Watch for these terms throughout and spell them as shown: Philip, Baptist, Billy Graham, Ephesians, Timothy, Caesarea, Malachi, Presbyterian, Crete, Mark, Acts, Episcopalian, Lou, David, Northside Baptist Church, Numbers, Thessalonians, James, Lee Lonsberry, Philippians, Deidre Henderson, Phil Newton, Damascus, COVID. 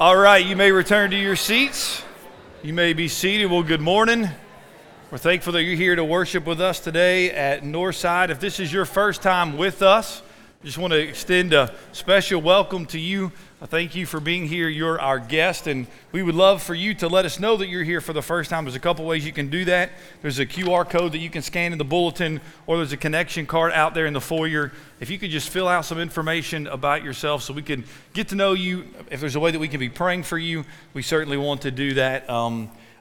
All right, you may return to your seats. You may be seated. Well, good morning. We're thankful that you're here to worship with us today at Northside. If this is your first time with us, I just want to extend a special welcome to you. I thank you for being here. You're our guest, and we would love for you to let us know that you're here for the first time. There's a couple ways you can do that. There's a QR code that you can scan in the bulletin, or there's a connection card out there in the foyer. If you could just fill out some information about yourself so we can get to know you. If there's a way that we can be praying for you, we certainly want to do that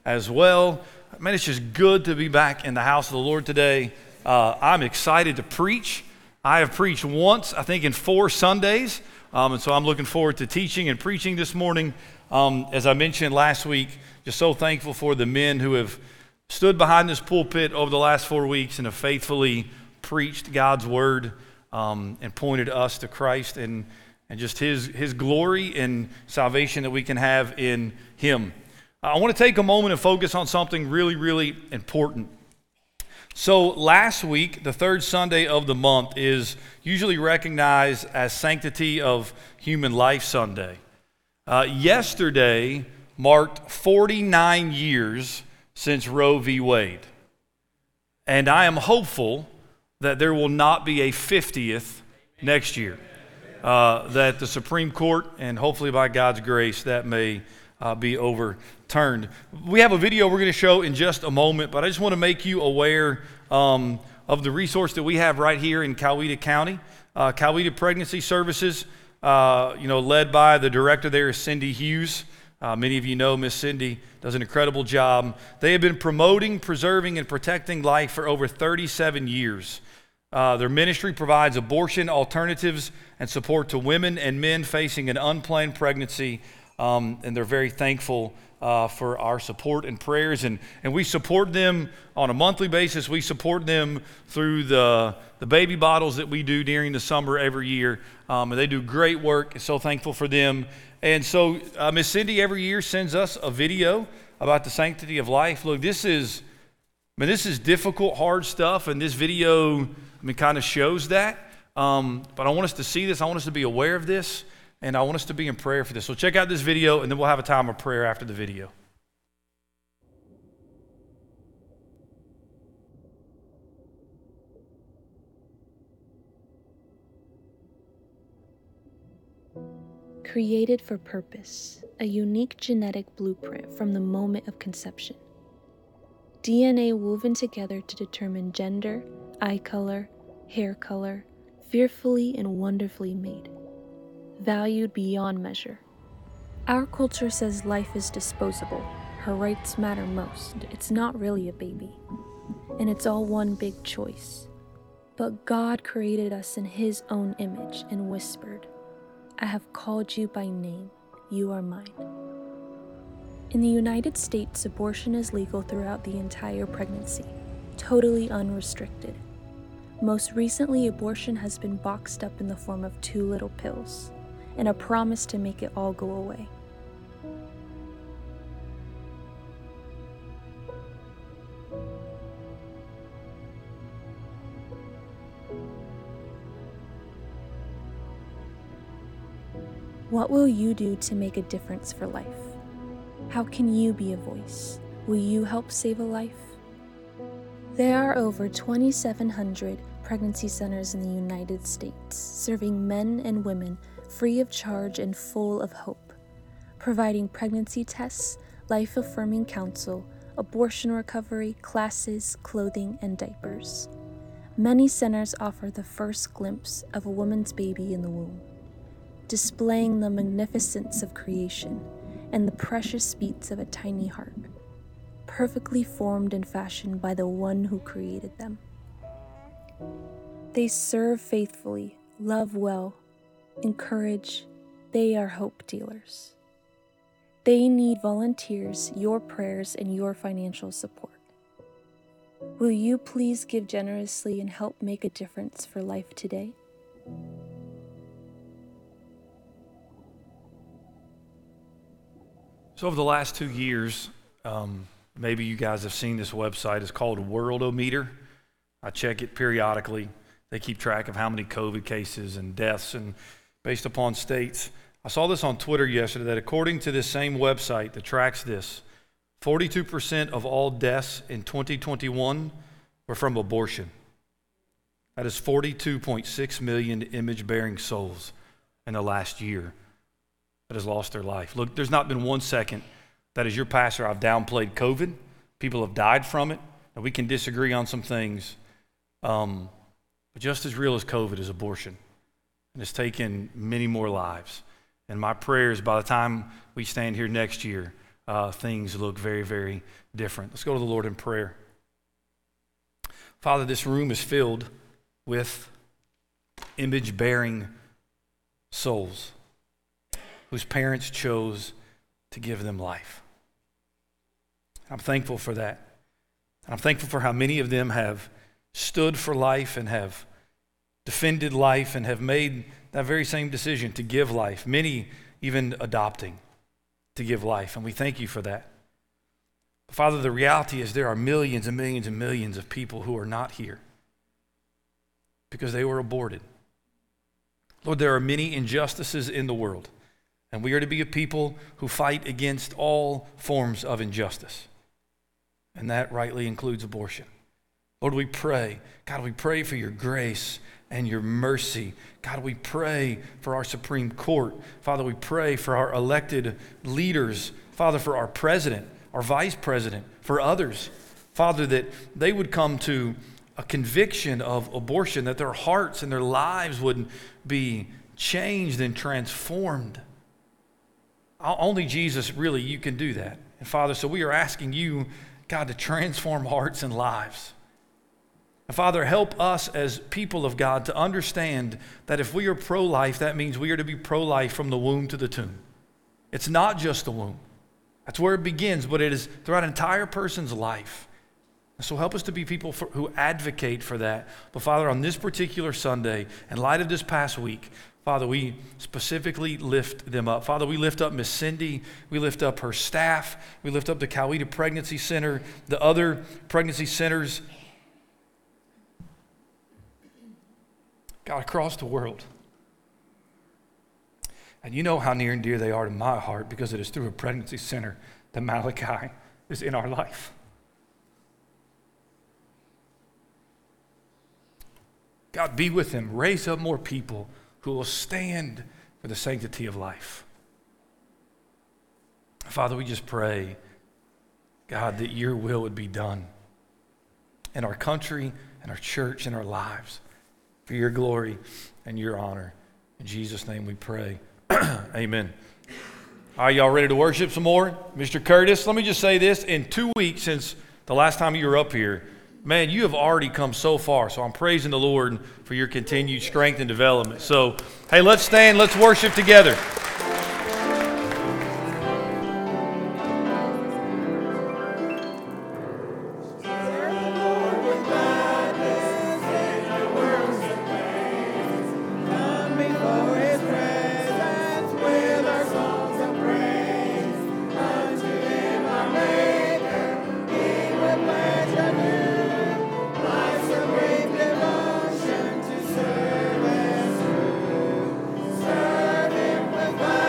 as well. Man, it's just good to be back in the house of the Lord today. I'm excited to preach. I have preached once, I think, in 4 Sundays, and so I'm looking forward to teaching and preaching this morning. As I mentioned last week, just so thankful for the men who have stood behind this pulpit over the last 4 weeks and have faithfully preached God's word and pointed us to Christ and just his glory and salvation that we can have in him. I want to take a moment and focus on something really, really important. So last week, the third Sunday of the month is usually recognized as Sanctity of Human Life Sunday. Yesterday marked 49 years since Roe v. Wade. And I am hopeful that there will not be a 50th next year, that the Supreme Court, and hopefully by God's grace, that may be overturned. We have a video we're going to show in just a moment, but I just want to make you aware of the resource that we have right here in Coweta County. Coweta Pregnancy Services, led by the director there is Cindy Hughes. Many of you know Miss Cindy does an incredible job. They have been promoting, preserving, and protecting life for over 37 years. Their ministry provides abortion alternatives and support to women and men facing an unplanned pregnancy. And they're very thankful for our support and prayers. And we support them on a monthly basis. We support them through the baby bottles that we do during the summer every year. And they do great work. And so thankful for them. And so Miss Cindy every year sends us a video about the sanctity of life. Look, this is difficult, hard stuff. And this video, kind of shows that. But I want us to see this. I want us to be aware of this. And I want us to be in prayer for this. So check out this video, and then we'll have a time of prayer after the video. Created for purpose, a unique genetic blueprint from the moment of conception. DNA woven together to determine gender, eye color, hair color, fearfully and wonderfully made. Valued beyond measure. Our culture says life is disposable. Her rights matter most. It's not really a baby. And it's all one big choice. But God created us in his own image and whispered, "I have called you by name. You are mine." In the United States, abortion is legal throughout the entire pregnancy, totally unrestricted. Most recently, abortion has been boxed up in the form of 2 little pills and a promise to make it all go away. What will you do to make a difference for life? How can you be a voice? Will you help save a life? There are over 2,700 pregnancy centers in the United States, serving men and women free of charge and full of hope, providing pregnancy tests, life-affirming counsel, abortion recovery, classes, clothing, and diapers. Many centers offer the first glimpse of a woman's baby in the womb, displaying the magnificence of creation and the precious beats of a tiny heart, perfectly formed and fashioned by the one who created them. They serve faithfully, love well, encourage. They are hope dealers. They need volunteers, your prayers, and your financial support. Will you please give generously and help make a difference for life today? So over the last 2 years, maybe you guys have seen this website. It's called Worldometer. I check it periodically. They keep track of how many COVID cases and deaths, and based upon states, I saw this on Twitter yesterday, that according to this same website that tracks this, 42% of all deaths in 2021 were from abortion. That is 42.6 million image-bearing souls in the last year that has lost their life. Look, there's not been 1 second that as your pastor, I've downplayed COVID. People have died from it, and we can disagree on some things. But just as real as COVID is abortion, and it's taken many more lives. And my prayer is by the time we stand here next year, things look very, very different. Let's go to the Lord in prayer. Father, this room is filled with image-bearing souls whose parents chose to give them life. I'm thankful for that. I'm thankful for how many of them have stood for life and have defended life and have made that very same decision to give life, many even adopting to give life, and we thank you for that. But Father, the reality is there are millions and millions and millions of people who are not here because they were aborted. Lord, there are many injustices in the world, and we are to be a people who fight against all forms of injustice, and that rightly includes abortion. Lord, we pray. God, we pray for your grace and your mercy. God, we pray for our Supreme Court. Father, we pray for our elected leaders. Father, for our president, our vice president, for others. Father, that they would come to a conviction of abortion, that their hearts and their lives would be changed and transformed. Only Jesus, really, you can do that. And Father, so we are asking you, God, to transform hearts and lives. And Father, help us as people of God to understand that if we are pro-life, that means we are to be pro-life from the womb to the tomb. It's not just the womb. That's where it begins, but it is throughout an entire person's life. And so help us to be people who advocate for that. But Father, on this particular Sunday, in light of this past week, Father, we specifically lift them up. Father, we lift up Miss Cindy. We lift up her staff. We lift up the Coweta Pregnancy Center, the other pregnancy centers, God, across the world. And you know how near and dear they are to my heart, because it is through a pregnancy center that Malachi is in our life. God, be with them. Raise up more people who will stand for the sanctity of life. Father, we just pray, God, that your will would be done in our country, in our church, in our lives, for your glory and your honor. In Jesus' name we pray. Amen. All right, y'all ready to worship some more? Mr. Curtis, let me just say this. In 2 weeks since the last time you were up here, man, you have already come so far, so I'm praising the Lord for your continued strength and development. So, hey, let's stand, let's worship together. Bye.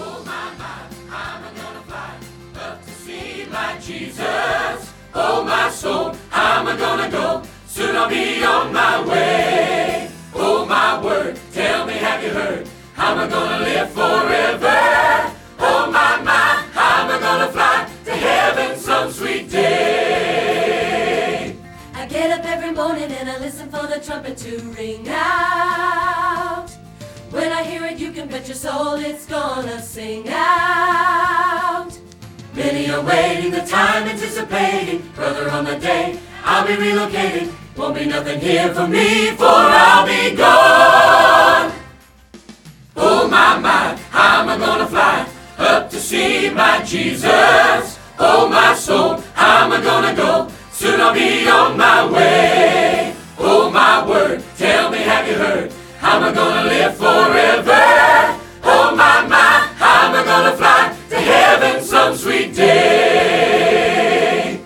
Oh my, my, I'm gonna fly up to see my Jesus. Oh my soul, I'm gonna go, soon I'll be on my way. Oh my word, tell me, have you heard? I'm gonna live forever. Oh my, I'm gonna fly to heaven some sweet day. I get up every morning and I listen for the trumpet to ring out. When I hear it, you can bet your soul it's gonna sing out. Many are waiting, the time anticipating, brother, on the day I'll be relocated. Won't be nothing here for me, for I'll be gone. Oh my, I'm gonna fly up to see my Jesus. Oh my soul, I'm gonna go, soon I'll be on my way. Oh my word, tell me, have you heard? I'm gonna live forever. Oh my, I'm gonna fly to heaven some sweet day.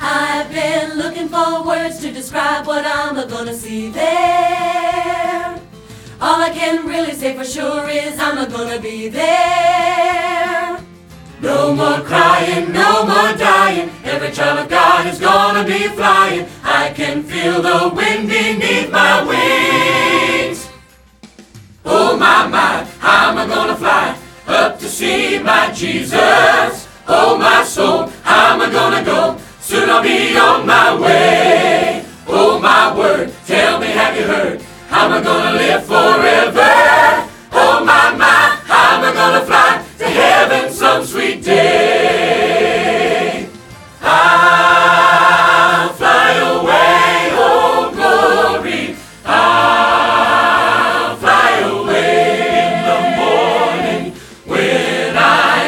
I've been looking for words to describe what I'm gonna see there. All I can really say for sure is I'm gonna be there. No more crying, no more dying, every child of God is gonna be flying. I can feel the wind beneath my wings. Oh my, I'm gonna fly up to see my Jesus. Oh my soul, I'm gonna go, soon I'll be on my way. Oh my word, tell me, have you heard? I'm gonna live forever. Oh my, I'm gonna fly to heaven some sweet day. I'll fly away, oh glory, I'll fly away in the morning when I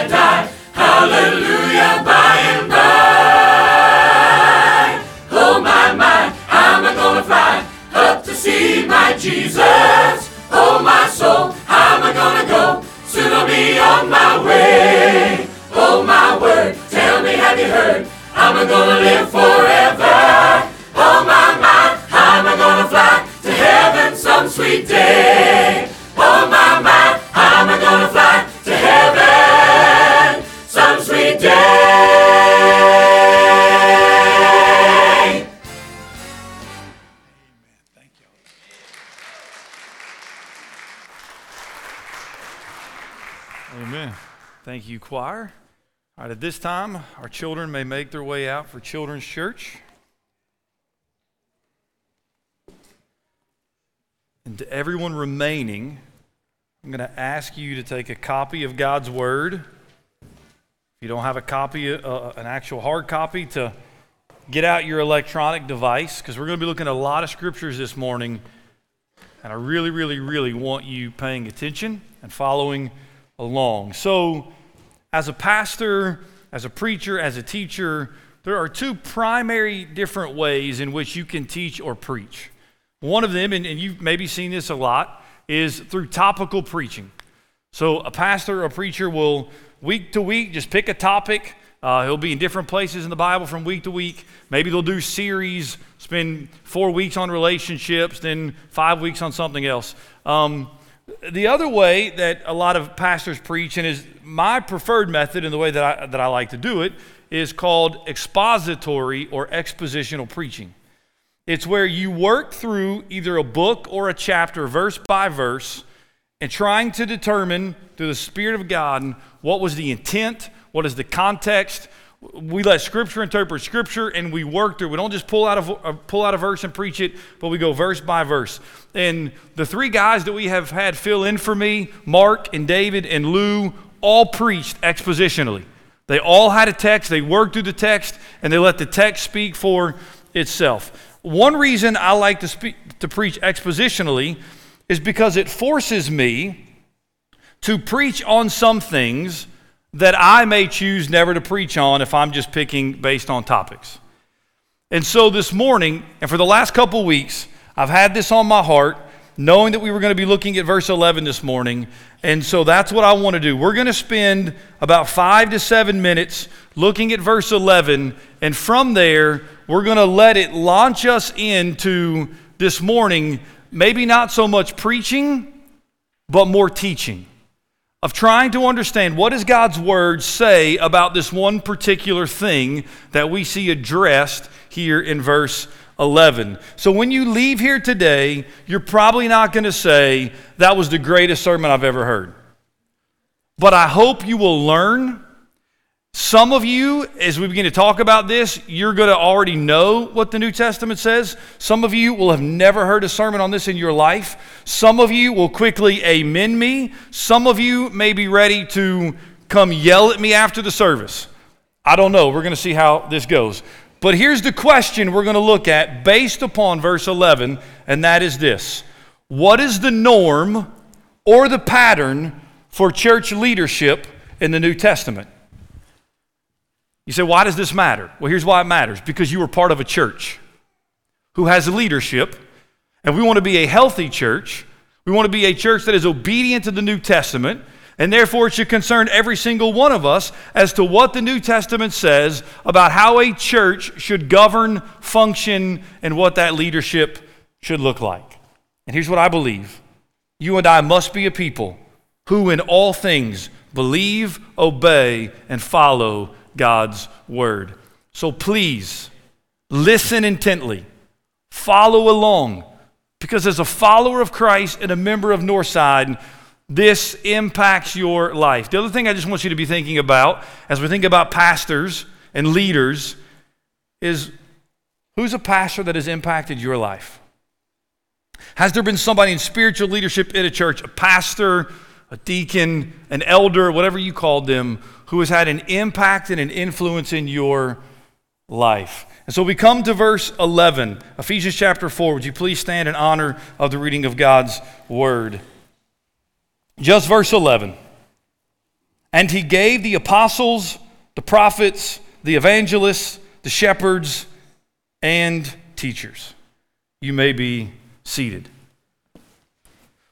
die, hallelujah, by and by. Oh my, I'm gonna fly up to see my Jesus. Oh my soul, I'm gonna go, soon I'll be on my way. Oh my word, tell me, have you heard? I'm gonna live forever. Oh my, I'm gonna fly to heaven some sweet day. Oh my, I'm gonna fly to heaven some sweet day. Amen. Thank you. Amen. Thank you, choir. All right, at this time, our children may make their way out for Children's Church. And to everyone remaining, I'm going to ask you to take a copy of God's Word. If you don't have a copy, an actual hard copy, to get out your electronic device, because we're going to be looking at a lot of scriptures this morning, and I really want you paying attention and following along. So, as a pastor, as a preacher, as a teacher, there are two primary different ways in which you can teach or preach. One of them, and you've maybe seen this a lot, is through topical preaching. So a pastor or preacher will, week to week, just pick a topic. He'll be in different places in the Bible from week to week. Maybe they'll do series, spend 4 weeks on relationships, then 5 weeks on something else. The other way that a lot of pastors preach, and is my preferred method and the way that I like to do it, is called expository or expositional preaching. It's where you work through either a book or a chapter, verse by verse, and trying to determine through the Spirit of God what was the intent, what is the context. We let Scripture interpret Scripture, and we work through. We don't just pull out a verse and preach it, but we go verse by verse. And the three guys that we have had fill in for me, Mark and David and Lou, all preached expositionally. They all had a text. They worked through the text, and they let the text speak for itself. One reason I like to preach expositionally is because it forces me to preach on some things that I may choose never to preach on if I'm just picking based on topics. And so this morning, and for the last couple weeks, I've had this on my heart, knowing that we were going to be looking at verse 11 this morning. And so that's what I want to do. We're going to spend about 5 to 7 minutes looking at verse 11. And from there, we're going to let it launch us into this morning, maybe not so much preaching, but more teaching, of trying to understand what does God's word say about this one particular thing that we see addressed here in verse 11. So when you leave here today, you're probably not going to say, that was the greatest sermon I've ever heard. But I hope you will learn. Some of you, as we begin to talk about this, you're going to already know what the New Testament says. Some of you will have never heard a sermon on this in your life. Some of you will quickly amen me. Some of you may be ready to come yell at me after the service. I don't know. We're going to see how this goes. But here's the question we're going to look at based upon verse 11, and that is this. What is the norm or the pattern for church leadership in the New Testament? You say, why does this matter? Well, here's why it matters. Because you are part of a church who has leadership, and we want to be a healthy church. We want to be a church that is obedient to the New Testament, and therefore it should concern every single one of us as to what the New Testament says about how a church should govern, function, and what that leadership should look like. And here's what I believe. You and I must be a people who in all things believe, obey, and follow God's word. So please listen intently, follow along, because as a follower of Christ and a member of Northside, this impacts your life. The other thing I just want you to be thinking about as we think about pastors and leaders is, who's a pastor that has impacted your life? Has there been somebody in spiritual leadership in a church, a pastor, a deacon, an elder, whatever you called them, who has had an impact and an influence in your life? And so we come to verse 11, Ephesians chapter 4. Would you please stand in honor of the reading of God's word? Just verse 11. And he gave the apostles, the prophets, the evangelists, the shepherds, and teachers. You may be seated.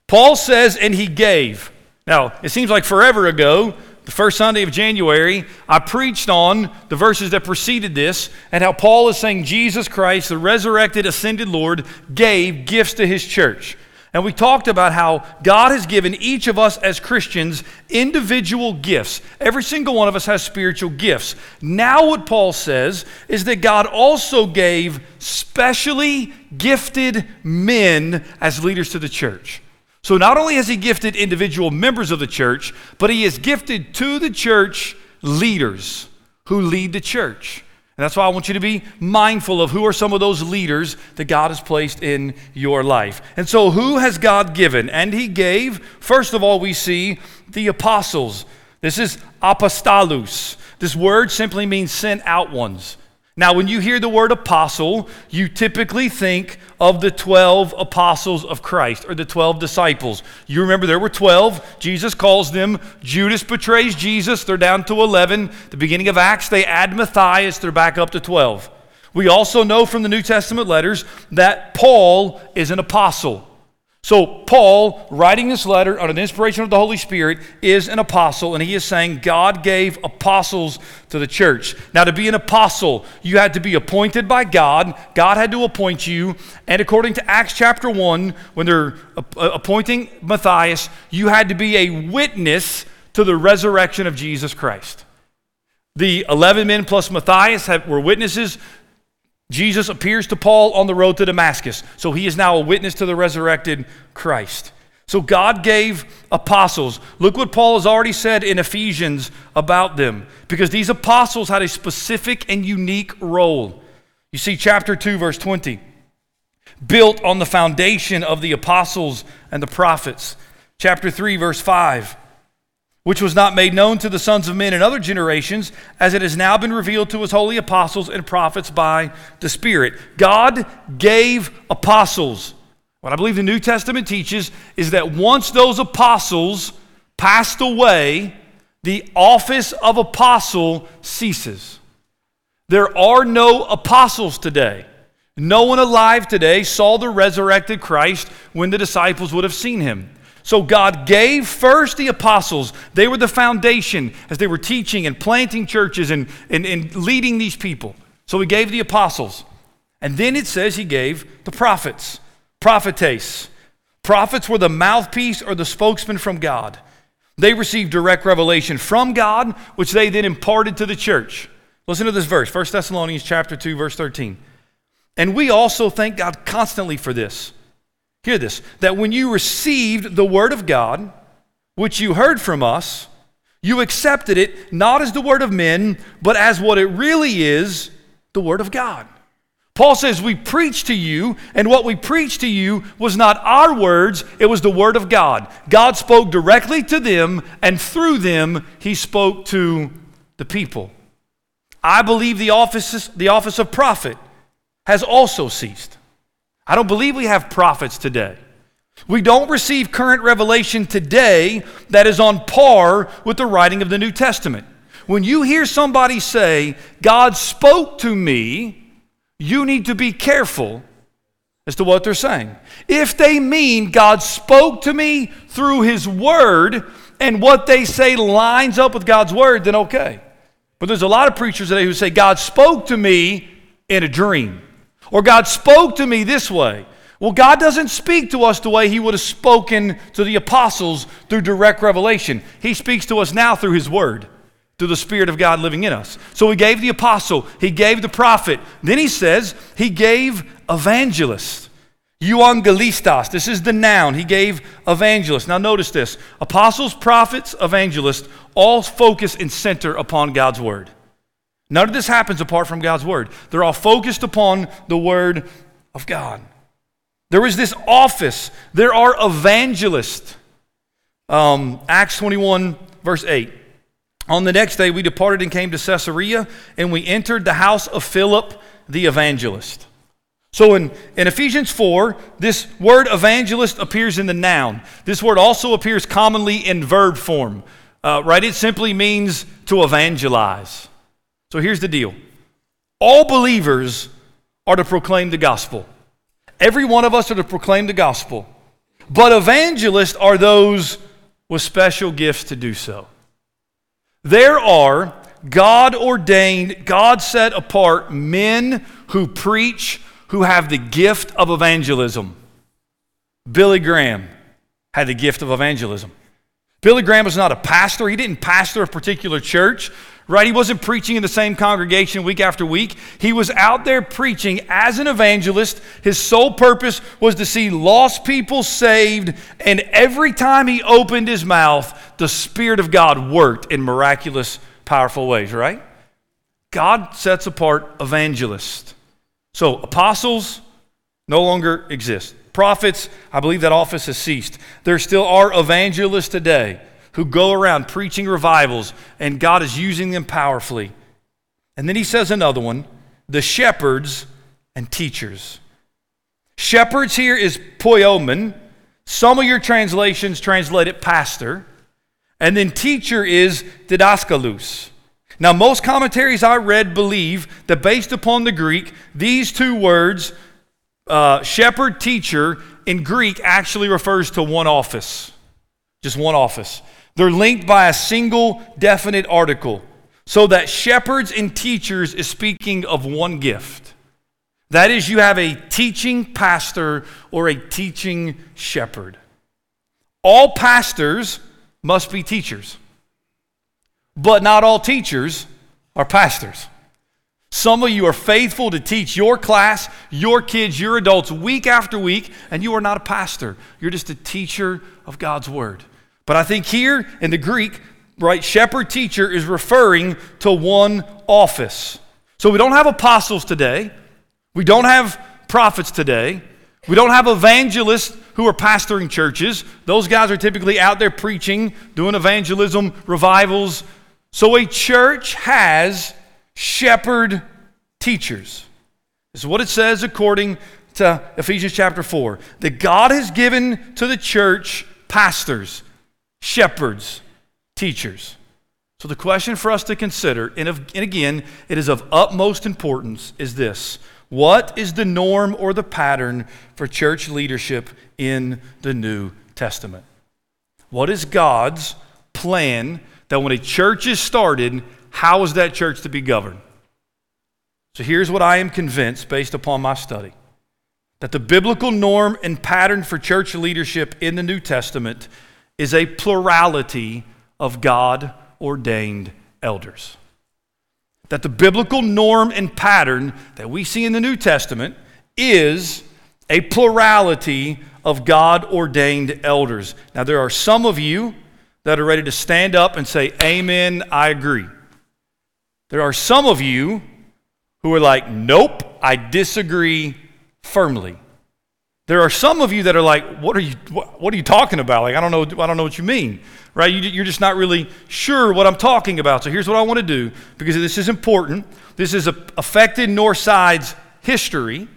Paul says, and he gave. Now, it seems like forever ago, the first Sunday of January, I preached on the verses that preceded this and how Paul is saying Jesus Christ, the resurrected, ascended Lord, gave gifts to his church. And we talked about how God has given each of us as Christians individual gifts. Every single one of us has spiritual gifts. Now what Paul says is that God also gave specially gifted men as leaders to the church. So not only has he gifted individual members of the church, but he has gifted to the church leaders who lead the church. And that's why I want you to be mindful of who are some of those leaders that God has placed in your life. And so who has God given? And he gave, first of all, we see the apostles. This is apostolos. This word simply means sent out ones. Now, when you hear the word apostle, you typically think of the 12 apostles of Christ or the 12 disciples. You remember there were 12. Jesus calls them. Judas betrays Jesus. They're down to 11. The beginning of Acts, they add Matthias. They're back up to 12. We also know from the New Testament letters that Paul is an apostle. So Paul, writing this letter under the inspiration of the Holy Spirit, is an apostle, and he is saying God gave apostles to the church. Now, to be an apostle, you had to be appointed by God. God had to appoint you, and according to Acts chapter 1, when they're appointing Matthias, you had to be a witness to the resurrection of Jesus Christ. The 11 men plus Matthias were witnesses. Jesus appears to Paul on the road to Damascus. So he is now a witness to the resurrected Christ. So God gave apostles. Look what Paul has already said in Ephesians about them, because these apostles had a specific and unique role. You see chapter 2, verse 20, built on the foundation of the apostles and the prophets. Chapter 3, verse 5, which was not made known to the sons of men in other generations, as it has now been revealed to his holy apostles and prophets by the Spirit. God gave apostles. What I believe the New Testament teaches is that once those apostles passed away, the office of apostle ceases. There are no apostles today. No one alive today saw the resurrected Christ when the disciples would have seen him. So God gave first the apostles. They were the foundation as they were teaching and planting churches and leading these people. So he gave the apostles. And then it says he gave the prophets, prophetes. Prophets were the mouthpiece or the spokesman from God. They received direct revelation from God, which they then imparted to the church. Listen to this verse, 1 Thessalonians chapter 2, verse 13. And we also thank God constantly for this. Hear this, that when you received the word of God, which you heard from us, you accepted it not as the word of men, but as what it really is, the word of God. Paul says we preach to you, and what we preached to you was not our words, it was the word of God. God spoke directly to them, and through them he spoke to the people. I believe the office of prophet has also ceased. I don't believe we have prophets today. We don't receive current revelation today that is on par with the writing of the New Testament. When you hear somebody say, God spoke to me, you need to be careful as to what they're saying. If they mean God spoke to me through his word and what they say lines up with God's word, then okay. But there's a lot of preachers today who say, God spoke to me in a dream. Or God spoke to me this way. Well, God doesn't speak to us the way he would have spoken to the apostles through direct revelation. He speaks to us now through his word, through the Spirit of God living in us. So he gave the apostle, he gave the prophet. Then he says he gave evangelists. Euangelistas, this is the noun. He gave evangelists. Now notice this. Apostles, prophets, evangelists all focus and center upon God's word. None of this happens apart from God's word. They're all focused upon the word of God. There is this office. There are evangelists. Acts 21, verse 8. On the next day we departed and came to Caesarea, and we entered the house of Philip the evangelist. So in Ephesians 4, this word evangelist appears in the noun. This word also appears commonly in verb form. Right? It simply means to evangelize. So here's the deal. All believers are to proclaim the gospel. Every one of us are to proclaim the gospel. But evangelists are those with special gifts to do so. There are God-ordained, God-set-apart men who preach, who have the gift of evangelism. Billy Graham had the gift of evangelism. Billy Graham was not a pastor. He didn't pastor a particular church, right? He wasn't preaching in the same congregation week after week. He was out there preaching as an evangelist. His sole purpose was to see lost people saved, and every time he opened his mouth, the Spirit of God worked in miraculous, powerful ways, right? God sets apart evangelists. So apostles no longer exist. Prophets, I believe that office has ceased. There still are evangelists today who go around preaching revivals, and God is using them powerfully. And then he says another one, the shepherds and teachers. Shepherds here is poimen. Some of your translations translate it pastor. And then teacher is didaskalos. Now, most commentaries I read believe that based upon the Greek, these two words, shepherd, teacher, in Greek actually refers to one office. Just one office. They're linked by a single definite article. So that shepherds and teachers is speaking of one gift. That is, you have a teaching pastor or a teaching shepherd. All pastors must be teachers. But not all teachers are pastors. Some of you are faithful to teach your class, your kids, your adults week after week, and you are not a pastor. You're just a teacher of God's word. But I think here in the Greek, right, shepherd teacher is referring to one office. So we don't have apostles today. We don't have prophets today. We don't have evangelists who are pastoring churches. Those guys are typically out there preaching, doing evangelism, revivals. So a church has shepherd teachers. This is what it says according to Ephesians chapter 4. That God has given to the church pastors, shepherds, teachers. So the question for us to consider, and again, it is of utmost importance, is this. What is the norm or the pattern for church leadership in the New Testament? What is God's plan that when a church is started, how is that church to be governed? So here's what I am convinced based upon my study, that the biblical norm and pattern for church leadership in the New Testament is a plurality of God-ordained elders. That the biblical norm and pattern that we see in the New Testament is a plurality of God-ordained elders. Now, there are some of you that are ready to stand up and say, amen, I agree. There are some of you who are like, nope, I disagree firmly. There are some of you that are like, what are you talking about? Like, I don't know what you mean, right? You're just not really sure what I'm talking about. So here's what I want to do, because this is important. This has affected Northside's history.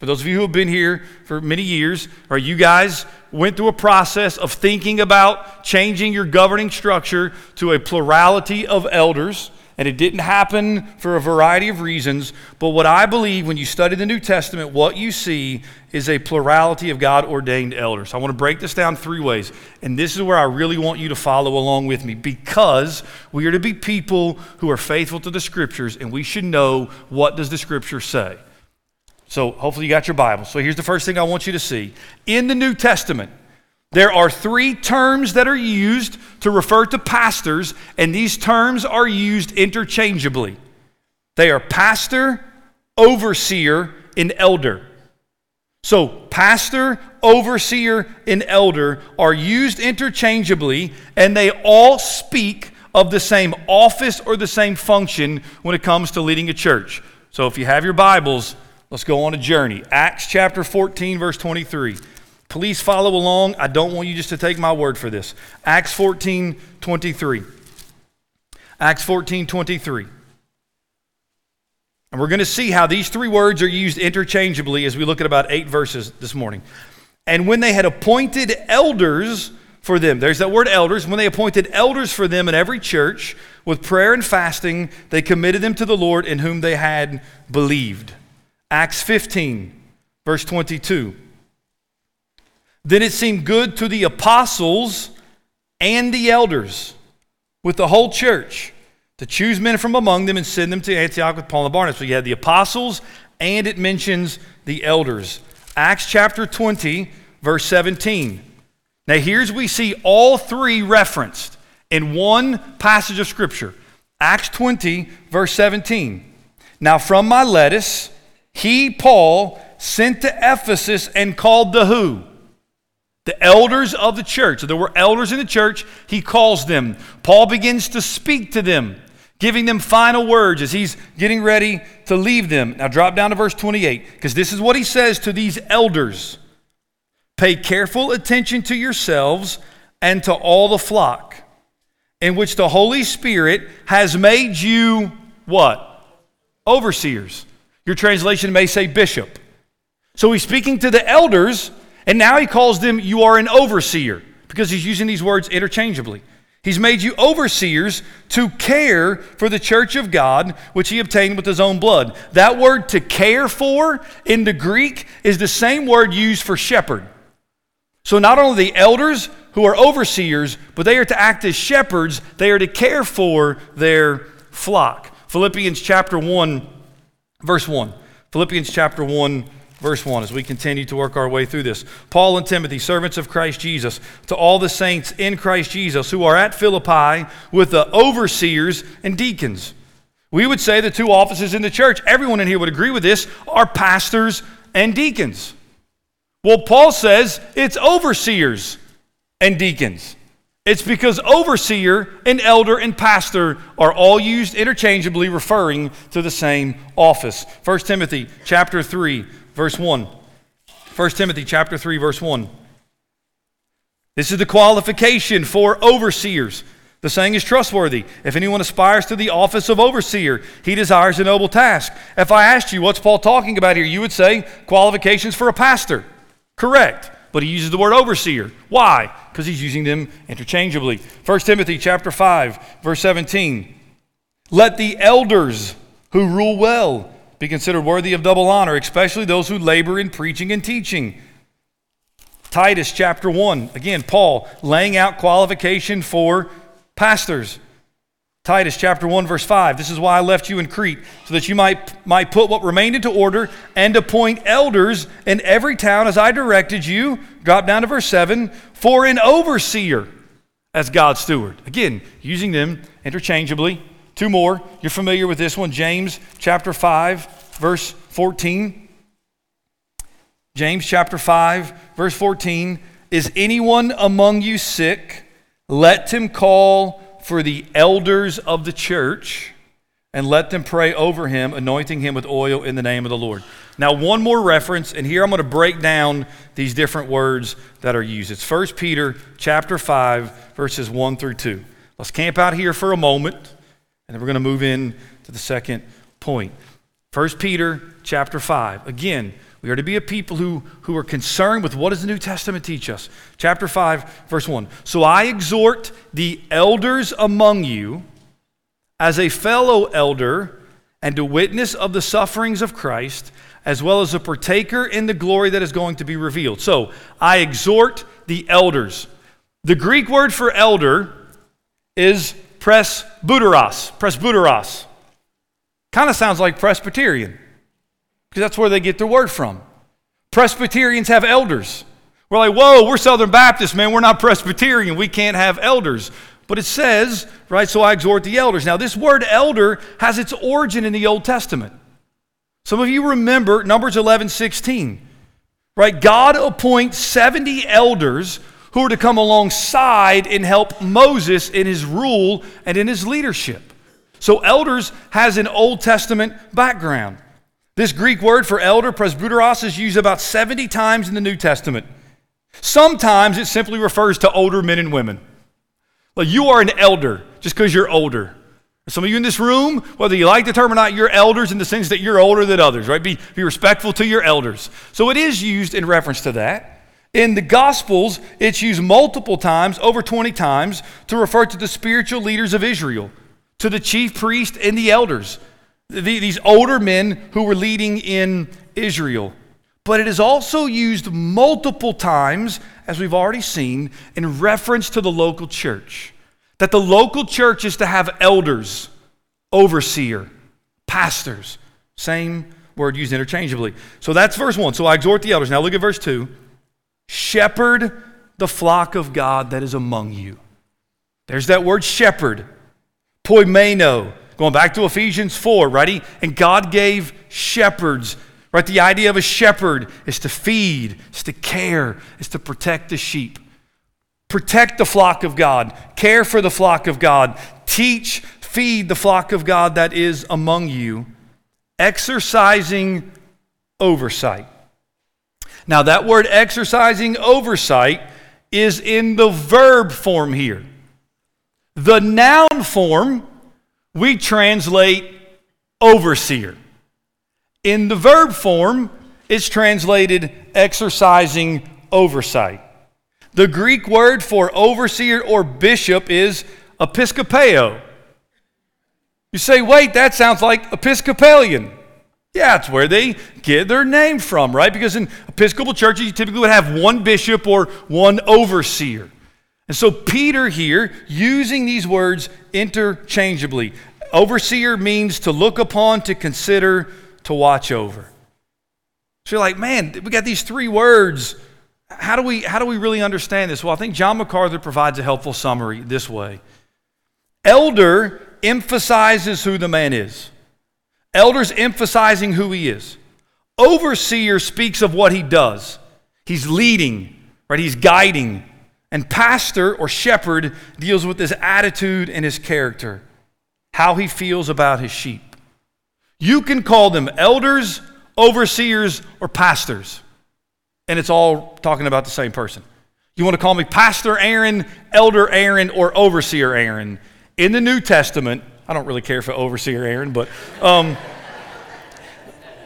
For those of you who have been here for many years, or you guys went through a process of thinking about changing your governing structure to a plurality of elders, and it didn't happen for a variety of reasons. But what I believe when you study the New Testament, what you see is a plurality of God-ordained elders. I want to break this down three ways. And this is where I really want you to follow along with me, because we are to be people who are faithful to the Scriptures, and we should know what does the Scripture say. So hopefully you got your Bible. So here's the first thing I want you to see. In the New Testament, there are three terms that are used to refer to pastors, and these terms are used interchangeably. They are pastor, overseer, and elder. So pastor, overseer, and elder are used interchangeably, and they all speak of the same office or the same function when it comes to leading a church. So if you have your Bibles, let's go on a journey. Acts chapter 14, verse 23. Please follow along. I don't want you just to take my word for this. Acts 14:23. Acts 14:23. And we're going to see how these three words are used interchangeably as we look at about 8 verses this morning. And when they had appointed elders for them, there's that word elders, when they appointed elders for them in every church, with prayer and fasting, they committed them to the Lord in whom they had believed. Acts 15, verse 22. Then it seemed good to the apostles and the elders with the whole church to choose men from among them and send them to Antioch with Paul and Barnabas. So you had the apostles, and it mentions the elders. Acts chapter 20, verse 17. Now here's we see all three referenced in one passage of Scripture. Acts 20, verse 17. Now from Miletus, he, Paul, sent to Ephesus and called the who? The elders of the church. So there were elders in the church. He calls them. Paul begins to speak to them, giving them final words as he's getting ready to leave them. Now drop down to verse 28, because this is what he says to these elders. Pay careful attention to yourselves and to all the flock in which the Holy Spirit has made you what? Overseers. Your translation may say bishop. So he's speaking to the elders, and now he calls them, you are an overseer, because he's using these words interchangeably. He's made you overseers to care for the church of God, which he obtained with his own blood. That word to care for in the Greek is the same word used for shepherd. So not only the elders who are overseers, but they are to act as shepherds. They are to care for their flock. Philippians chapter 1, verse 1. Philippians chapter 1, verse 1, as we continue to work our way through this. Paul and Timothy, servants of Christ Jesus, to all the saints in Christ Jesus who are at Philippi with the overseers and deacons. We would say the two offices in the church, everyone in here would agree with this, are pastors and deacons. Well, Paul says it's overseers and deacons. It's because overseer and elder and pastor are all used interchangeably, referring to the same office. 1 Timothy chapter 3, verse 1. 1 Timothy chapter 3, verse 1. This is the qualification for overseers. The saying is trustworthy. If anyone aspires to the office of overseer, he desires a noble task. If I asked you, what's Paul talking about here? You would say qualifications for a pastor. Correct. But he uses the word overseer. Why? Because he's using them interchangeably. 1 Timothy chapter 5, verse 17. Let the elders who rule well be considered worthy of double honor, especially those who labor in preaching and teaching. Titus chapter 1, again, Paul laying out qualification for pastors. Titus chapter 1, verse 5, this is why I left you in Crete, so that you might put what remained into order and appoint elders in every town as I directed you. Drop down to verse 7, for an overseer as God's steward. Again, using them interchangeably. Two more, you're familiar with this one, James chapter 5, verse 14. James chapter 5, verse 14, is anyone among you sick? Let him call for the elders of the church, and let them pray over him, anointing him with oil in the name of the Lord. Now, one more reference, and here I'm going to break down these different words that are used. It's 1 Peter chapter 5, verses 1 through 2. Let's camp out here for a moment, and then we're going to move in to the second point. 1 Peter chapter 5. Again, we are to be a people who are concerned with what does the New Testament teach us. Chapter 5, verse 1. So I exhort the elders among you as a fellow elder and a witness of the sufferings of Christ, as well as a partaker in the glory that is going to be revealed. So I exhort the elders. The Greek word for elder is presbyteros. Presbyteros. Kind of sounds like Presbyterian, because that's where they get their word from. Presbyterians have elders. We're like, whoa, we're Southern Baptist, man. We're not Presbyterian. We can't have elders. But it says, right, so I exhort the elders. Now, this word elder has its origin in the Old Testament. Some of you remember Numbers 11:16, right? God appoints 70 elders who are to come alongside and help Moses in his rule and in his leadership. So elders has an Old Testament background. This Greek word for elder, presbyteros, is used about 70 times in the New Testament. Sometimes it simply refers to older men and women. Like, you are an elder just because you're older. Some of you in this room, whether you like the term or not, you're elders in the sense that you're older than others, right? Be respectful to your elders. So it is used in reference to that. In the Gospels, it's used multiple times, over 20 times, to refer to the spiritual leaders of Israel, to the chief priest and the elders. These older men who were leading in Israel. But it is also used multiple times, as we've already seen, in reference to the local church. That the local church is to have elders, overseer, pastors. Same word used interchangeably. So that's verse 1. So I exhort the elders. Now look at verse 2. Shepherd the flock of God that is among you. There's that word shepherd. Poimeno. Going back to Ephesians 4, right? And God gave shepherds, right? The idea of a shepherd is to feed, is to care, is to protect the sheep. Protect the flock of God. Care for the flock of God. Teach, feed the flock of God that is among you. Exercising oversight. Now that word exercising oversight is in the verb form here. The noun form we translate overseer. In the verb form, it's translated exercising oversight. The Greek word for overseer or bishop is episcopeo. You say, wait, that sounds like Episcopalian. Yeah, it's where they get their name from, right? Because in Episcopal churches, you typically would have one bishop or one overseer. And so Peter here, using these words interchangeably. Overseer means to look upon, to consider, to watch over. So you're like, man, we got these three words. How do we really understand this? Well, I think John MacArthur provides a helpful summary this way. Elder emphasizes who the man is. Elder's emphasizing who he is. Overseer speaks of what he does. He's leading, right? He's guiding. And pastor or shepherd deals with his attitude and his character, how he feels about his sheep. You can call them elders, overseers, or pastors, and it's all talking about the same person. You want to call me Pastor Aaron, Elder Aaron, or Overseer Aaron. In the New Testament, I don't really care for Overseer Aaron, but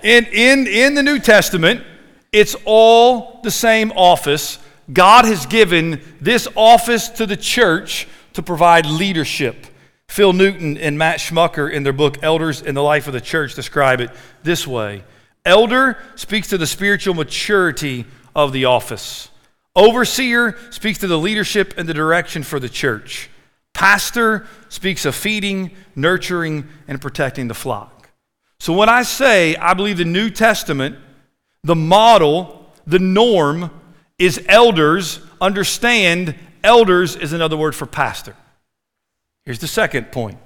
in the New Testament, it's all the same office. God has given this office to the church to provide leadership. Phil Newton and Matt Schmucker in their book, Elders in the Life of the Church, describe it this way. Elder speaks to the spiritual maturity of the office. Overseer speaks to the leadership and the direction for the church. Pastor speaks of feeding, nurturing, and protecting the flock. So when I say I believe the New Testament, the model, the norm is elders. Understand, elders is another word for pastor. Here's the second point.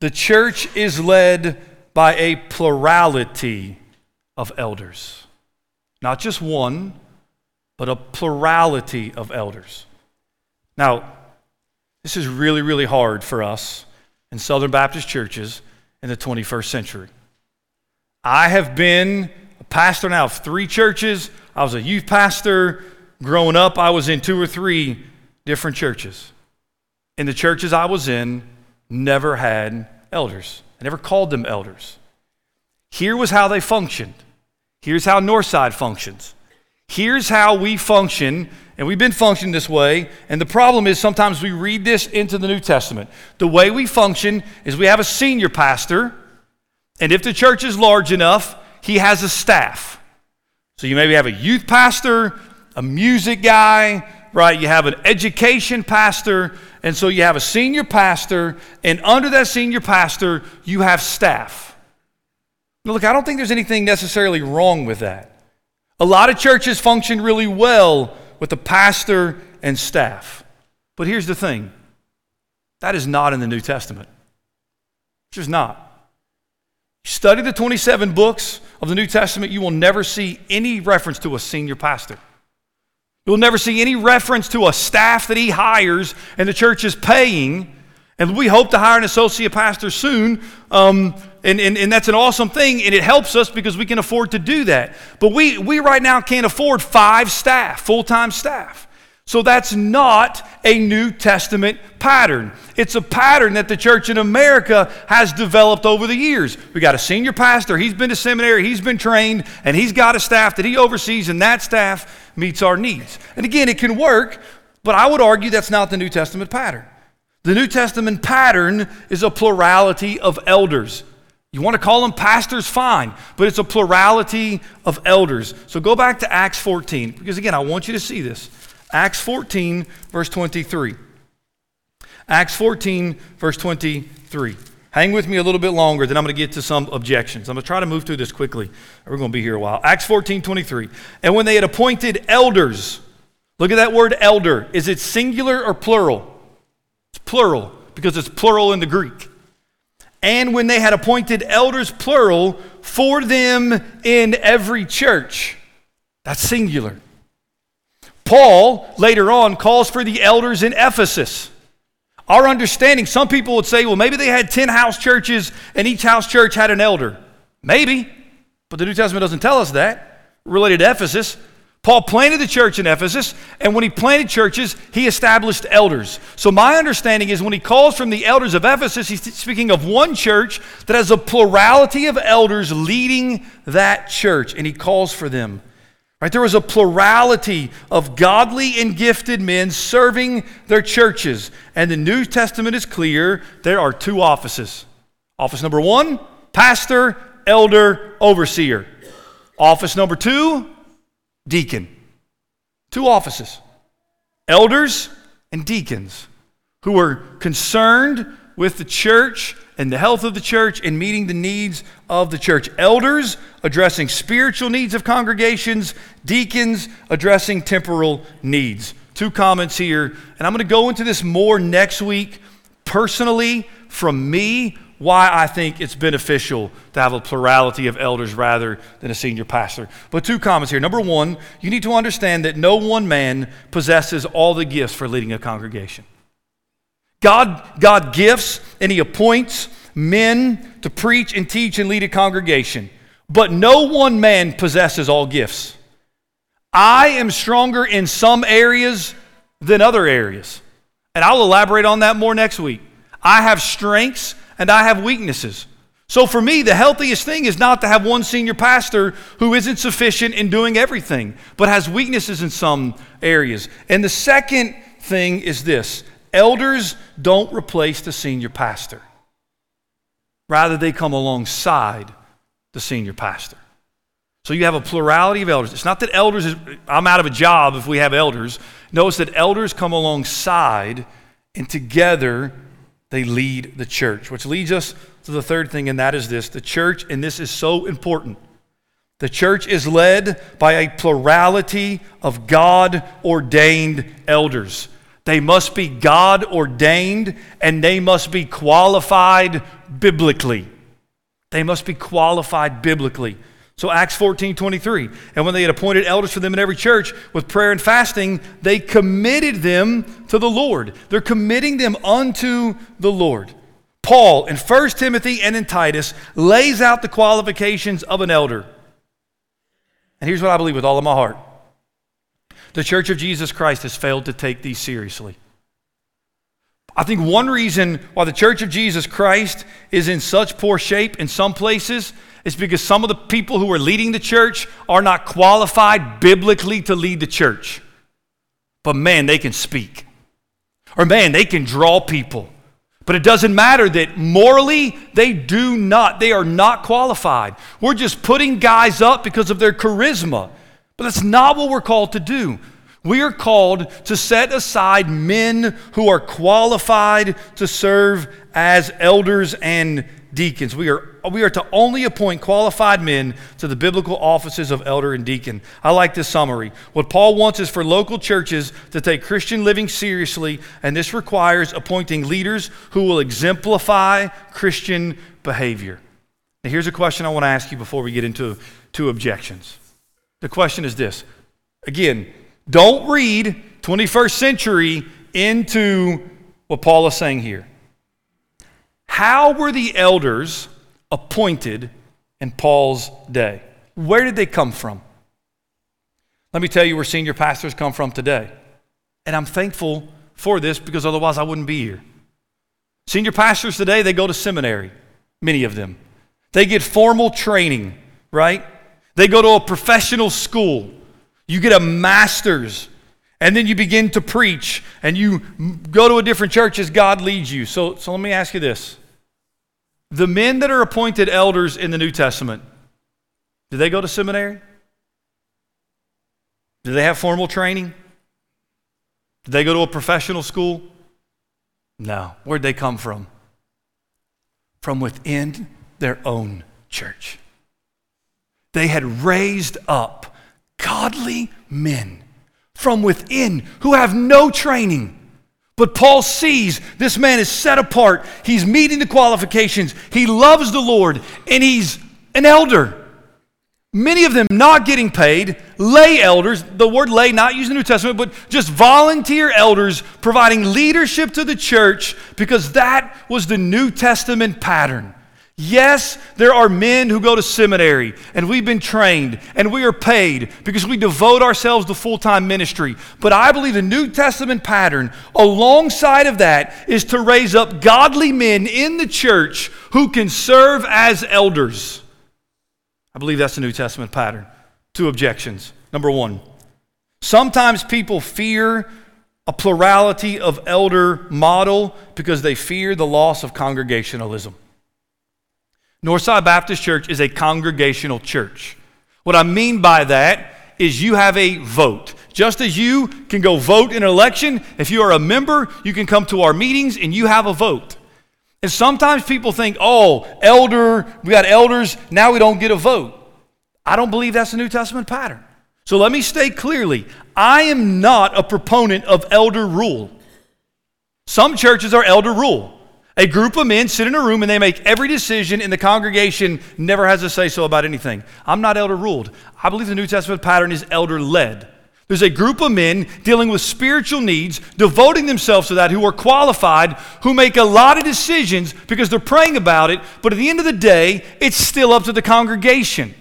The church is led by a plurality of elders. Not just one, but a plurality of elders. Now, this is really, really hard for us in Southern Baptist churches in the 21st century. I have been a pastor now of three churches. I was a youth pastor. Growing up, I was in two or three different churches. And the churches I was in never had elders. I never called them elders. Here was how they functioned. Here's how Northside functions. Here's how we function, and we've been functioning this way, and the problem is sometimes we read this into the New Testament. The way we function is we have a senior pastor, and if the church is large enough, he has a staff. So you maybe have a youth pastor, a music guy, right? You have an education pastor, and so you have a senior pastor, and under that senior pastor, you have staff. Now look, I don't think there's anything necessarily wrong with that. A lot of churches function really well with the pastor and staff. But here's the thing. That is not in the New Testament. It's just not. Study the 27 books of the New Testament, you will never see any reference to a senior pastor. You'll never see any reference to a staff that he hires and the church is paying. And we hope to hire an associate pastor soon. And that's an awesome thing, and it helps us because we can afford to do that. But we right now can't afford five staff, full-time staff. So that's not a New Testament pattern. It's a pattern that the church in America has developed over the years. We got a senior pastor, he's been to seminary, he's been trained, and he's got a staff that he oversees, and that staff meets our needs. And again, it can work, but I would argue that's not the New Testament pattern. The New Testament pattern is a plurality of elders. You want to call them pastors, fine, but it's a plurality of elders. So go back to Acts 14, because again, I want you to see this. Acts 14, verse 23. Acts 14, verse 23. Hang with me a little bit longer, then I'm going to get to some objections. I'm going to try to move through this quickly. We're going to be here a while. Acts 14, 23. And when they had appointed elders, look at that word elder. Is it singular or plural? It's plural, because it's plural in the Greek. And when they had appointed elders, plural, for them in every church. That's singular. Paul, later on, calls for the elders in Ephesus. Our understanding, some people would say, well, maybe they had 10 house churches and each house church had an elder. Maybe, but the New Testament doesn't tell us that. Related to Ephesus, Paul planted the church in Ephesus, and when he planted churches, he established elders. So my understanding is when he calls from the elders of Ephesus, he's speaking of one church that has a plurality of elders leading that church, and he calls for them. Right? There was a plurality of godly and gifted men serving their churches, and the New Testament is clear. There are two offices. Office number one, pastor, elder, overseer. Office number two, deacon. Two offices, elders and deacons, who are concerned with the church and the health of the church and meeting the needs of the church. Elders addressing spiritual needs of congregations, deacons addressing temporal needs. Two comments here, and I'm going to go into this more next week personally from me, why I think it's beneficial to have a plurality of elders rather than a senior pastor. But two comments here. Number one, you need to understand that no one man possesses all the gifts for leading a congregation. God gifts and he appoints men to preach and teach and lead a congregation. But no one man possesses all gifts. I am stronger in some areas than other areas. And I'll elaborate on that more next week. I have strengths and I have weaknesses. So for me, the healthiest thing is not to have one senior pastor who isn't sufficient in doing everything, but has weaknesses in some areas. And the second thing is this. Elders don't replace the senior pastor. Rather, they come alongside the senior pastor. So you have a plurality of elders. It's not that elders, I'm out of a job if we have elders. No, it's that elders come alongside and together they lead the church, which leads us to the third thing, and that is this. The church, and this is so important, the church is led by a plurality of God-ordained elders. They must be God-ordained, and they must be qualified biblically. They must be qualified biblically. So Acts 14:23, and when they had appointed elders for them in every church with prayer and fasting, they committed them to the Lord. They're committing them unto the Lord. Paul in 1 Timothy and in Titus lays out the qualifications of an elder. And here's what I believe with all of my heart. The Church of Jesus Christ has failed to take these seriously. I think one reason why the Church of Jesus Christ is in such poor shape in some places is because some of the people who are leading the church are not qualified biblically to lead the church. But man, they can speak. Or man, they can draw people. But it doesn't matter that morally they are not qualified. We're just putting guys up because of their charisma. But that's not what we're called to do. We are called to set aside men who are qualified to serve as elders and deacons. We are to only appoint qualified men to the biblical offices of elder and deacon. I like this summary. What Paul wants is for local churches to take Christian living seriously, and this requires appointing leaders who will exemplify Christian behavior. Now, here's a question I want to ask you before we get into two objections. The question is this. Again, don't read 21st century into what Paul is saying here. How were the elders appointed in Paul's day? Where did they come from? Let me tell you where senior pastors come from today. And I'm thankful for this because otherwise I wouldn't be here. Senior pastors today, they go to seminary, many of them. They get formal training, right? They go to a professional school. You get a master's, and then you begin to preach, and you go to a different church as God leads you. So let me ask you this. The men that are appointed elders in the New Testament, did they go to seminary? Did they have formal training? Did they go to a professional school? No. Where'd they come from? From within their own church. They had raised up godly men from within who have no training. But Paul sees this man is set apart. He's meeting the qualifications. He loves the Lord, and he's an elder. Many of them not getting paid, lay elders, the word lay not used in the New Testament, but just volunteer elders providing leadership to the church because that was the New Testament pattern. Yes, there are men who go to seminary, and we've been trained, and we are paid because we devote ourselves to full-time ministry. But I believe the New Testament pattern alongside of that is to raise up godly men in the church who can serve as elders. I believe that's the New Testament pattern. Two objections. Number one, sometimes people fear a plurality of elder model because they fear the loss of congregationalism. Northside Baptist Church is a congregational church. What I mean by that is you have a vote. Just as you can go vote in an election, if you are a member, you can come to our meetings and you have a vote. And sometimes people think, we got elders, now we don't get a vote. I don't believe that's the New Testament pattern. So let me state clearly, I am not a proponent of elder rule. Some churches are elder rule. A group of men sit in a room and they make every decision, and the congregation never has a say-so about anything. I'm not elder-ruled. I believe the New Testament pattern is elder-led. There's a group of men dealing with spiritual needs, devoting themselves to that, who are qualified, who make a lot of decisions because they're praying about it, but at the end of the day, it's still up to the congregation.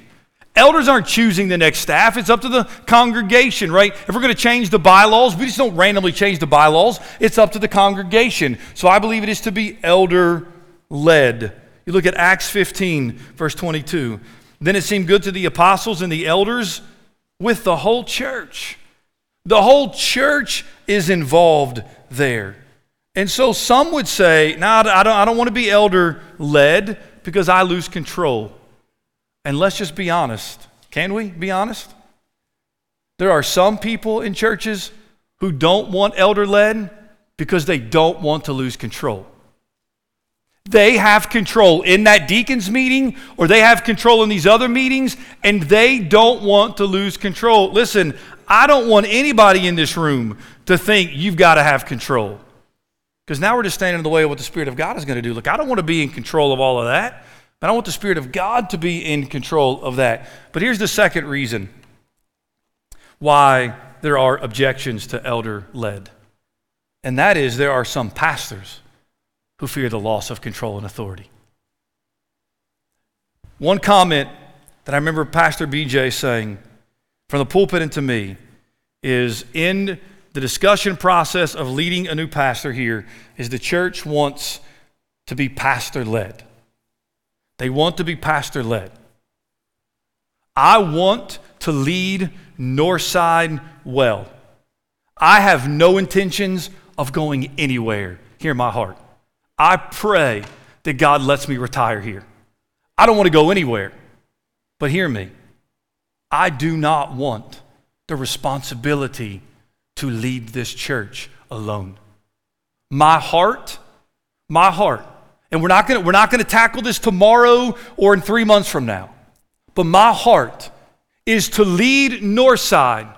Elders aren't choosing the next staff. It's up to the congregation, right? If we're going to change the bylaws, we just don't randomly change the bylaws. It's up to the congregation. So I believe it is to be elder-led. You look at Acts 15, verse 22. Then it seemed good to the apostles and the elders with the whole church. The whole church is involved there. And so some would say, no, I don't want to be elder-led because I lose control. And let's just be honest. Can we be honest? There are some people in churches who don't want elder-led because they don't want to lose control. They have control in that deacons meeting, or they have control in these other meetings, and they don't want to lose control. Listen, I don't want anybody in this room to think you've got to have control, because now we're just standing in the way of what the Spirit of God is going to do. Look, I don't want to be in control of all of that, but I want the Spirit of God to be in control of that. But here's the second reason why there are objections to elder-led, and that is there are some pastors who fear the loss of control and authority. One comment that I remember Pastor BJ saying from the pulpit and to me is, in the discussion process of leading a new pastor here, is the church wants to be pastor-led. They want to be pastor-led. I want to lead Northside well. I have no intentions of going anywhere. Hear my heart. I pray that God lets me retire here. I don't want to go anywhere. But hear me. I do not want the responsibility to lead this church alone. My heart, and we're not going to tackle this tomorrow or in 3 months from now, but my heart is to lead Northside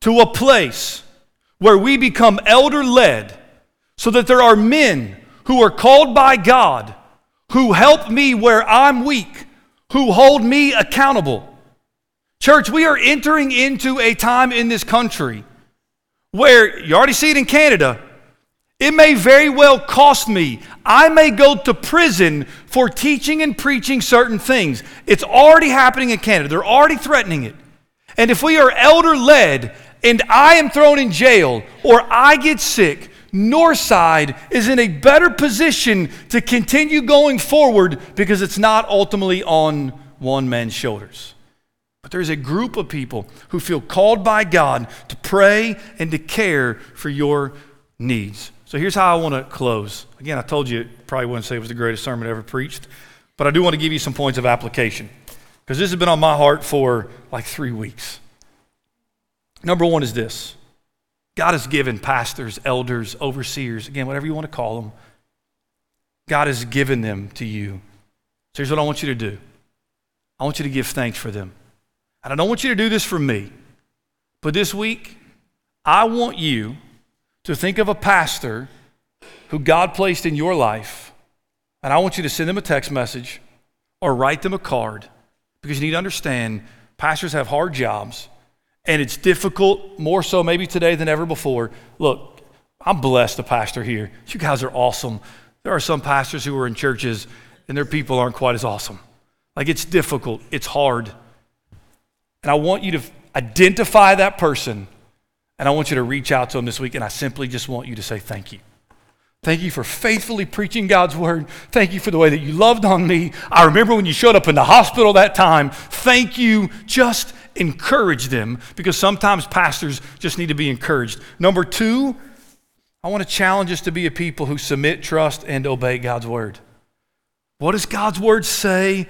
to a place where we become elder-led so that there are men who are called by God, who help me where I'm weak, who hold me accountable. Church, we are entering into a time in this country where, you already see it in Canada, it may very well cost me. I may go to prison for teaching and preaching certain things. It's already happening in Canada. They're already threatening it. And if we are elder-led and I am thrown in jail or I get sick, Northside is in a better position to continue going forward because it's not ultimately on one man's shoulders. But there's a group of people who feel called by God to pray and to care for your needs. So here's how I want to close. Again, I told you it probably wouldn't say it was the greatest sermon ever preached, but I do want to give you some points of application because this has been on my heart for like 3 weeks. Number one is this. God has given pastors, elders, overseers, again, whatever you want to call them, God has given them to you. So here's what I want you to do. I want you to give thanks for them. And I don't want you to do this for me, but this week, I want you to think of a pastor who God placed in your life, and I want you to send them a text message or write them a card, because you need to understand pastors have hard jobs. And it's difficult, more so maybe today than ever before. Look, I'm blessed to pastor here. You guys are awesome. There are some pastors who are in churches and their people aren't quite as awesome. Like, it's difficult. It's hard. And I want you to identify that person, and I want you to reach out to them this week, and I simply just want you to say thank you. Thank you for faithfully preaching God's word. Thank you for the way that you loved on me. I remember when you showed up in the hospital that time. Thank you. Just encourage them, because sometimes pastors just need to be encouraged. Number two, I want to challenge us to be a people who submit, trust, and obey God's word. What does God's word say?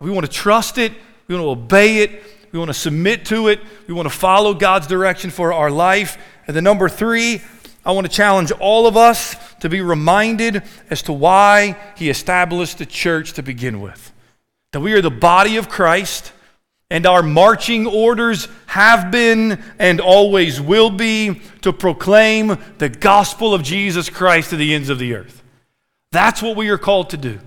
We want to trust it. We want to obey it. We want to submit to it. We want to follow God's direction for our life. And then number three, I want to challenge all of us to be reminded as to why he established the church to begin with. That we are the body of Christ, and our marching orders have been and always will be to proclaim the gospel of Jesus Christ to the ends of the earth. That's what we are called to do.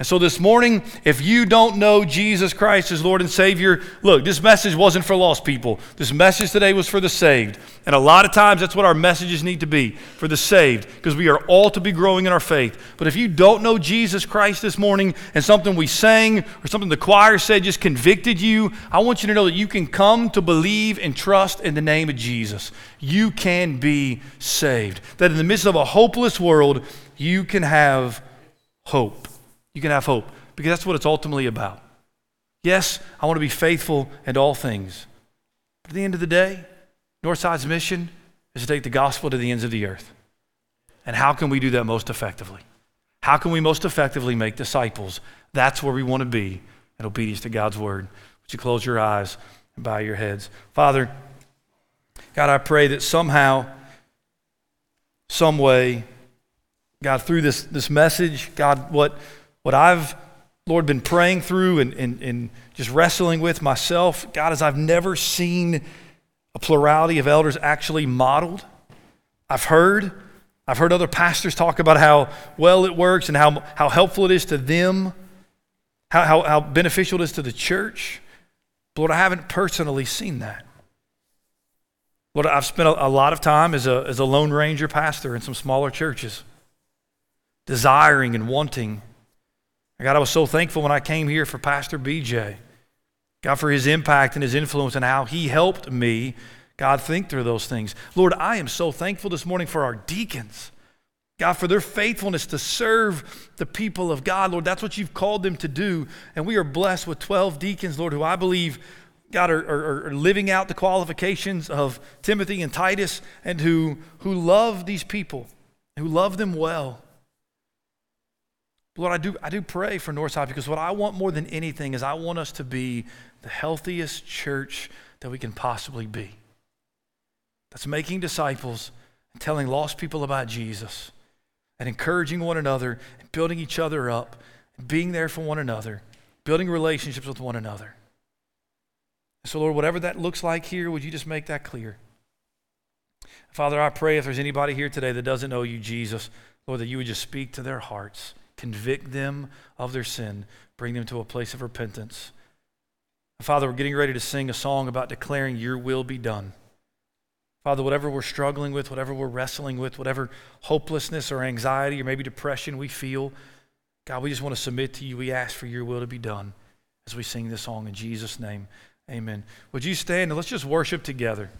And so this morning, if you don't know Jesus Christ as Lord and Savior, look, this message wasn't for lost people. This message today was for the saved. And a lot of times that's what our messages need to be, for the saved, because we are all to be growing in our faith. But if you don't know Jesus Christ this morning, and something we sang or something the choir said just convicted you, I want you to know that you can come to believe and trust in the name of Jesus. You can be saved. That in the midst of a hopeless world, you can have hope. You can have hope, because that's what it's ultimately about. Yes, I want to be faithful in all things. But at the end of the day, Northside's mission is to take the gospel to the ends of the earth. And how can we do that most effectively? How can we most effectively make disciples? That's where we want to be, in obedience to God's word. Would you close your eyes and bow your heads? Father, God, I pray that somehow, some way, God, through this message, God, what I've, Lord, been praying through and just wrestling with myself, God, as I've never seen a plurality of elders actually modeled. I've heard other pastors talk about how well it works and how helpful it is to them, how beneficial it is to the church. But Lord, I haven't personally seen that. Lord, I've spent a lot of time as a Lone Ranger pastor in some smaller churches, desiring and wanting. God, I was so thankful when I came here for Pastor BJ. God, for his impact and his influence and how he helped me, God, think through those things. Lord, I am so thankful this morning for our deacons. God, for their faithfulness to serve the people of God. Lord, that's what you've called them to do. And we are blessed with 12 deacons, Lord, who I believe, God, are living out the qualifications of Timothy and Titus, and who love these people, who love them well. Lord, I do pray for Northside, because what I want more than anything is I want us to be the healthiest church that we can possibly be. That's making disciples and telling lost people about Jesus and encouraging one another and building each other up and being there for one another, building relationships with one another. So, Lord, whatever that looks like here, would you just make that clear? Father, I pray if there's anybody here today that doesn't know you, Jesus, Lord, that you would just speak to their hearts, convict them of their sin, bring them to a place of repentance. Father, we're getting ready to sing a song about declaring your will be done. Father, whatever we're struggling with, whatever we're wrestling with, whatever hopelessness or anxiety or maybe depression we feel, God, we just want to submit to you. We ask for your will to be done as we sing this song in Jesus' name. Amen. Would you stand and let's just worship together.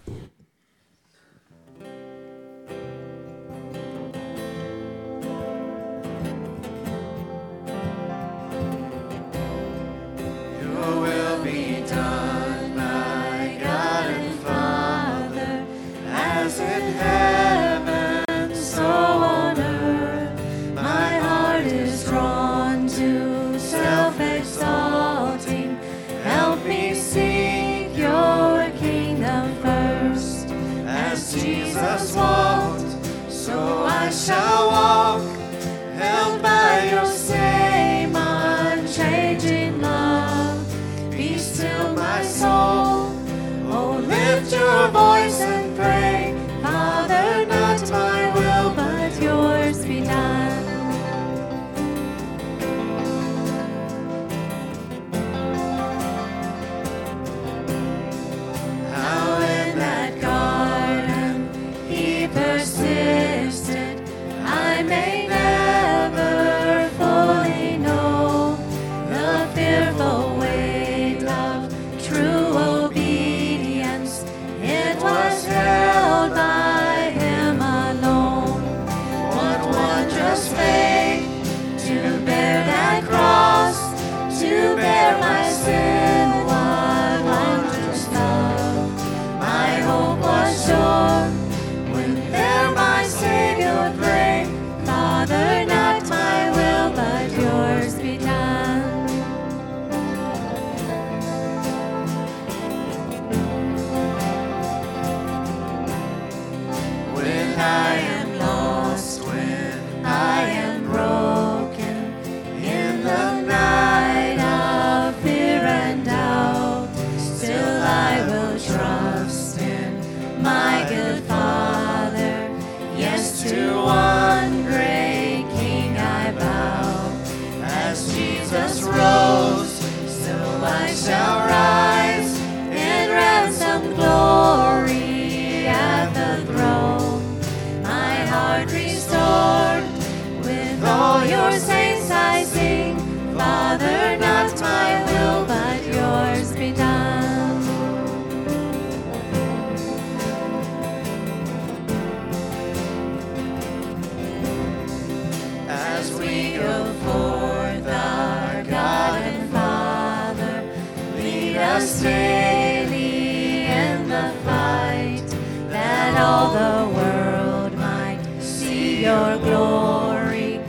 your glory,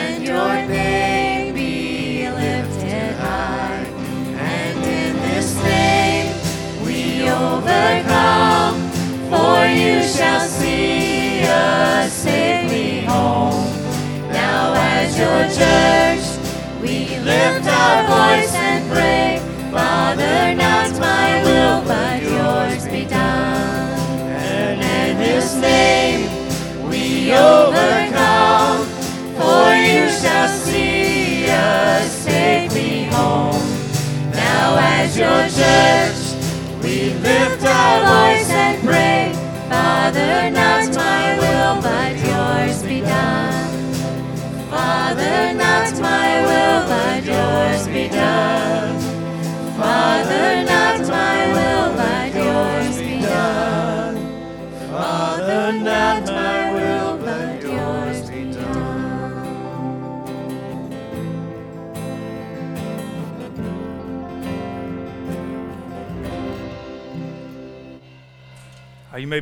and your name be lifted high. And in this name we overcome, for you shall see us safely home. Now as your church we lift our voice and pray, Father, not my will but yours be done. And in his name we overcome, for you shall see us safely home. Now as your church we lift our voice and pray, Father, not my will but yours be done. Father, not my will but yours be done. Father, not my will but yours be done. Father, not my you may be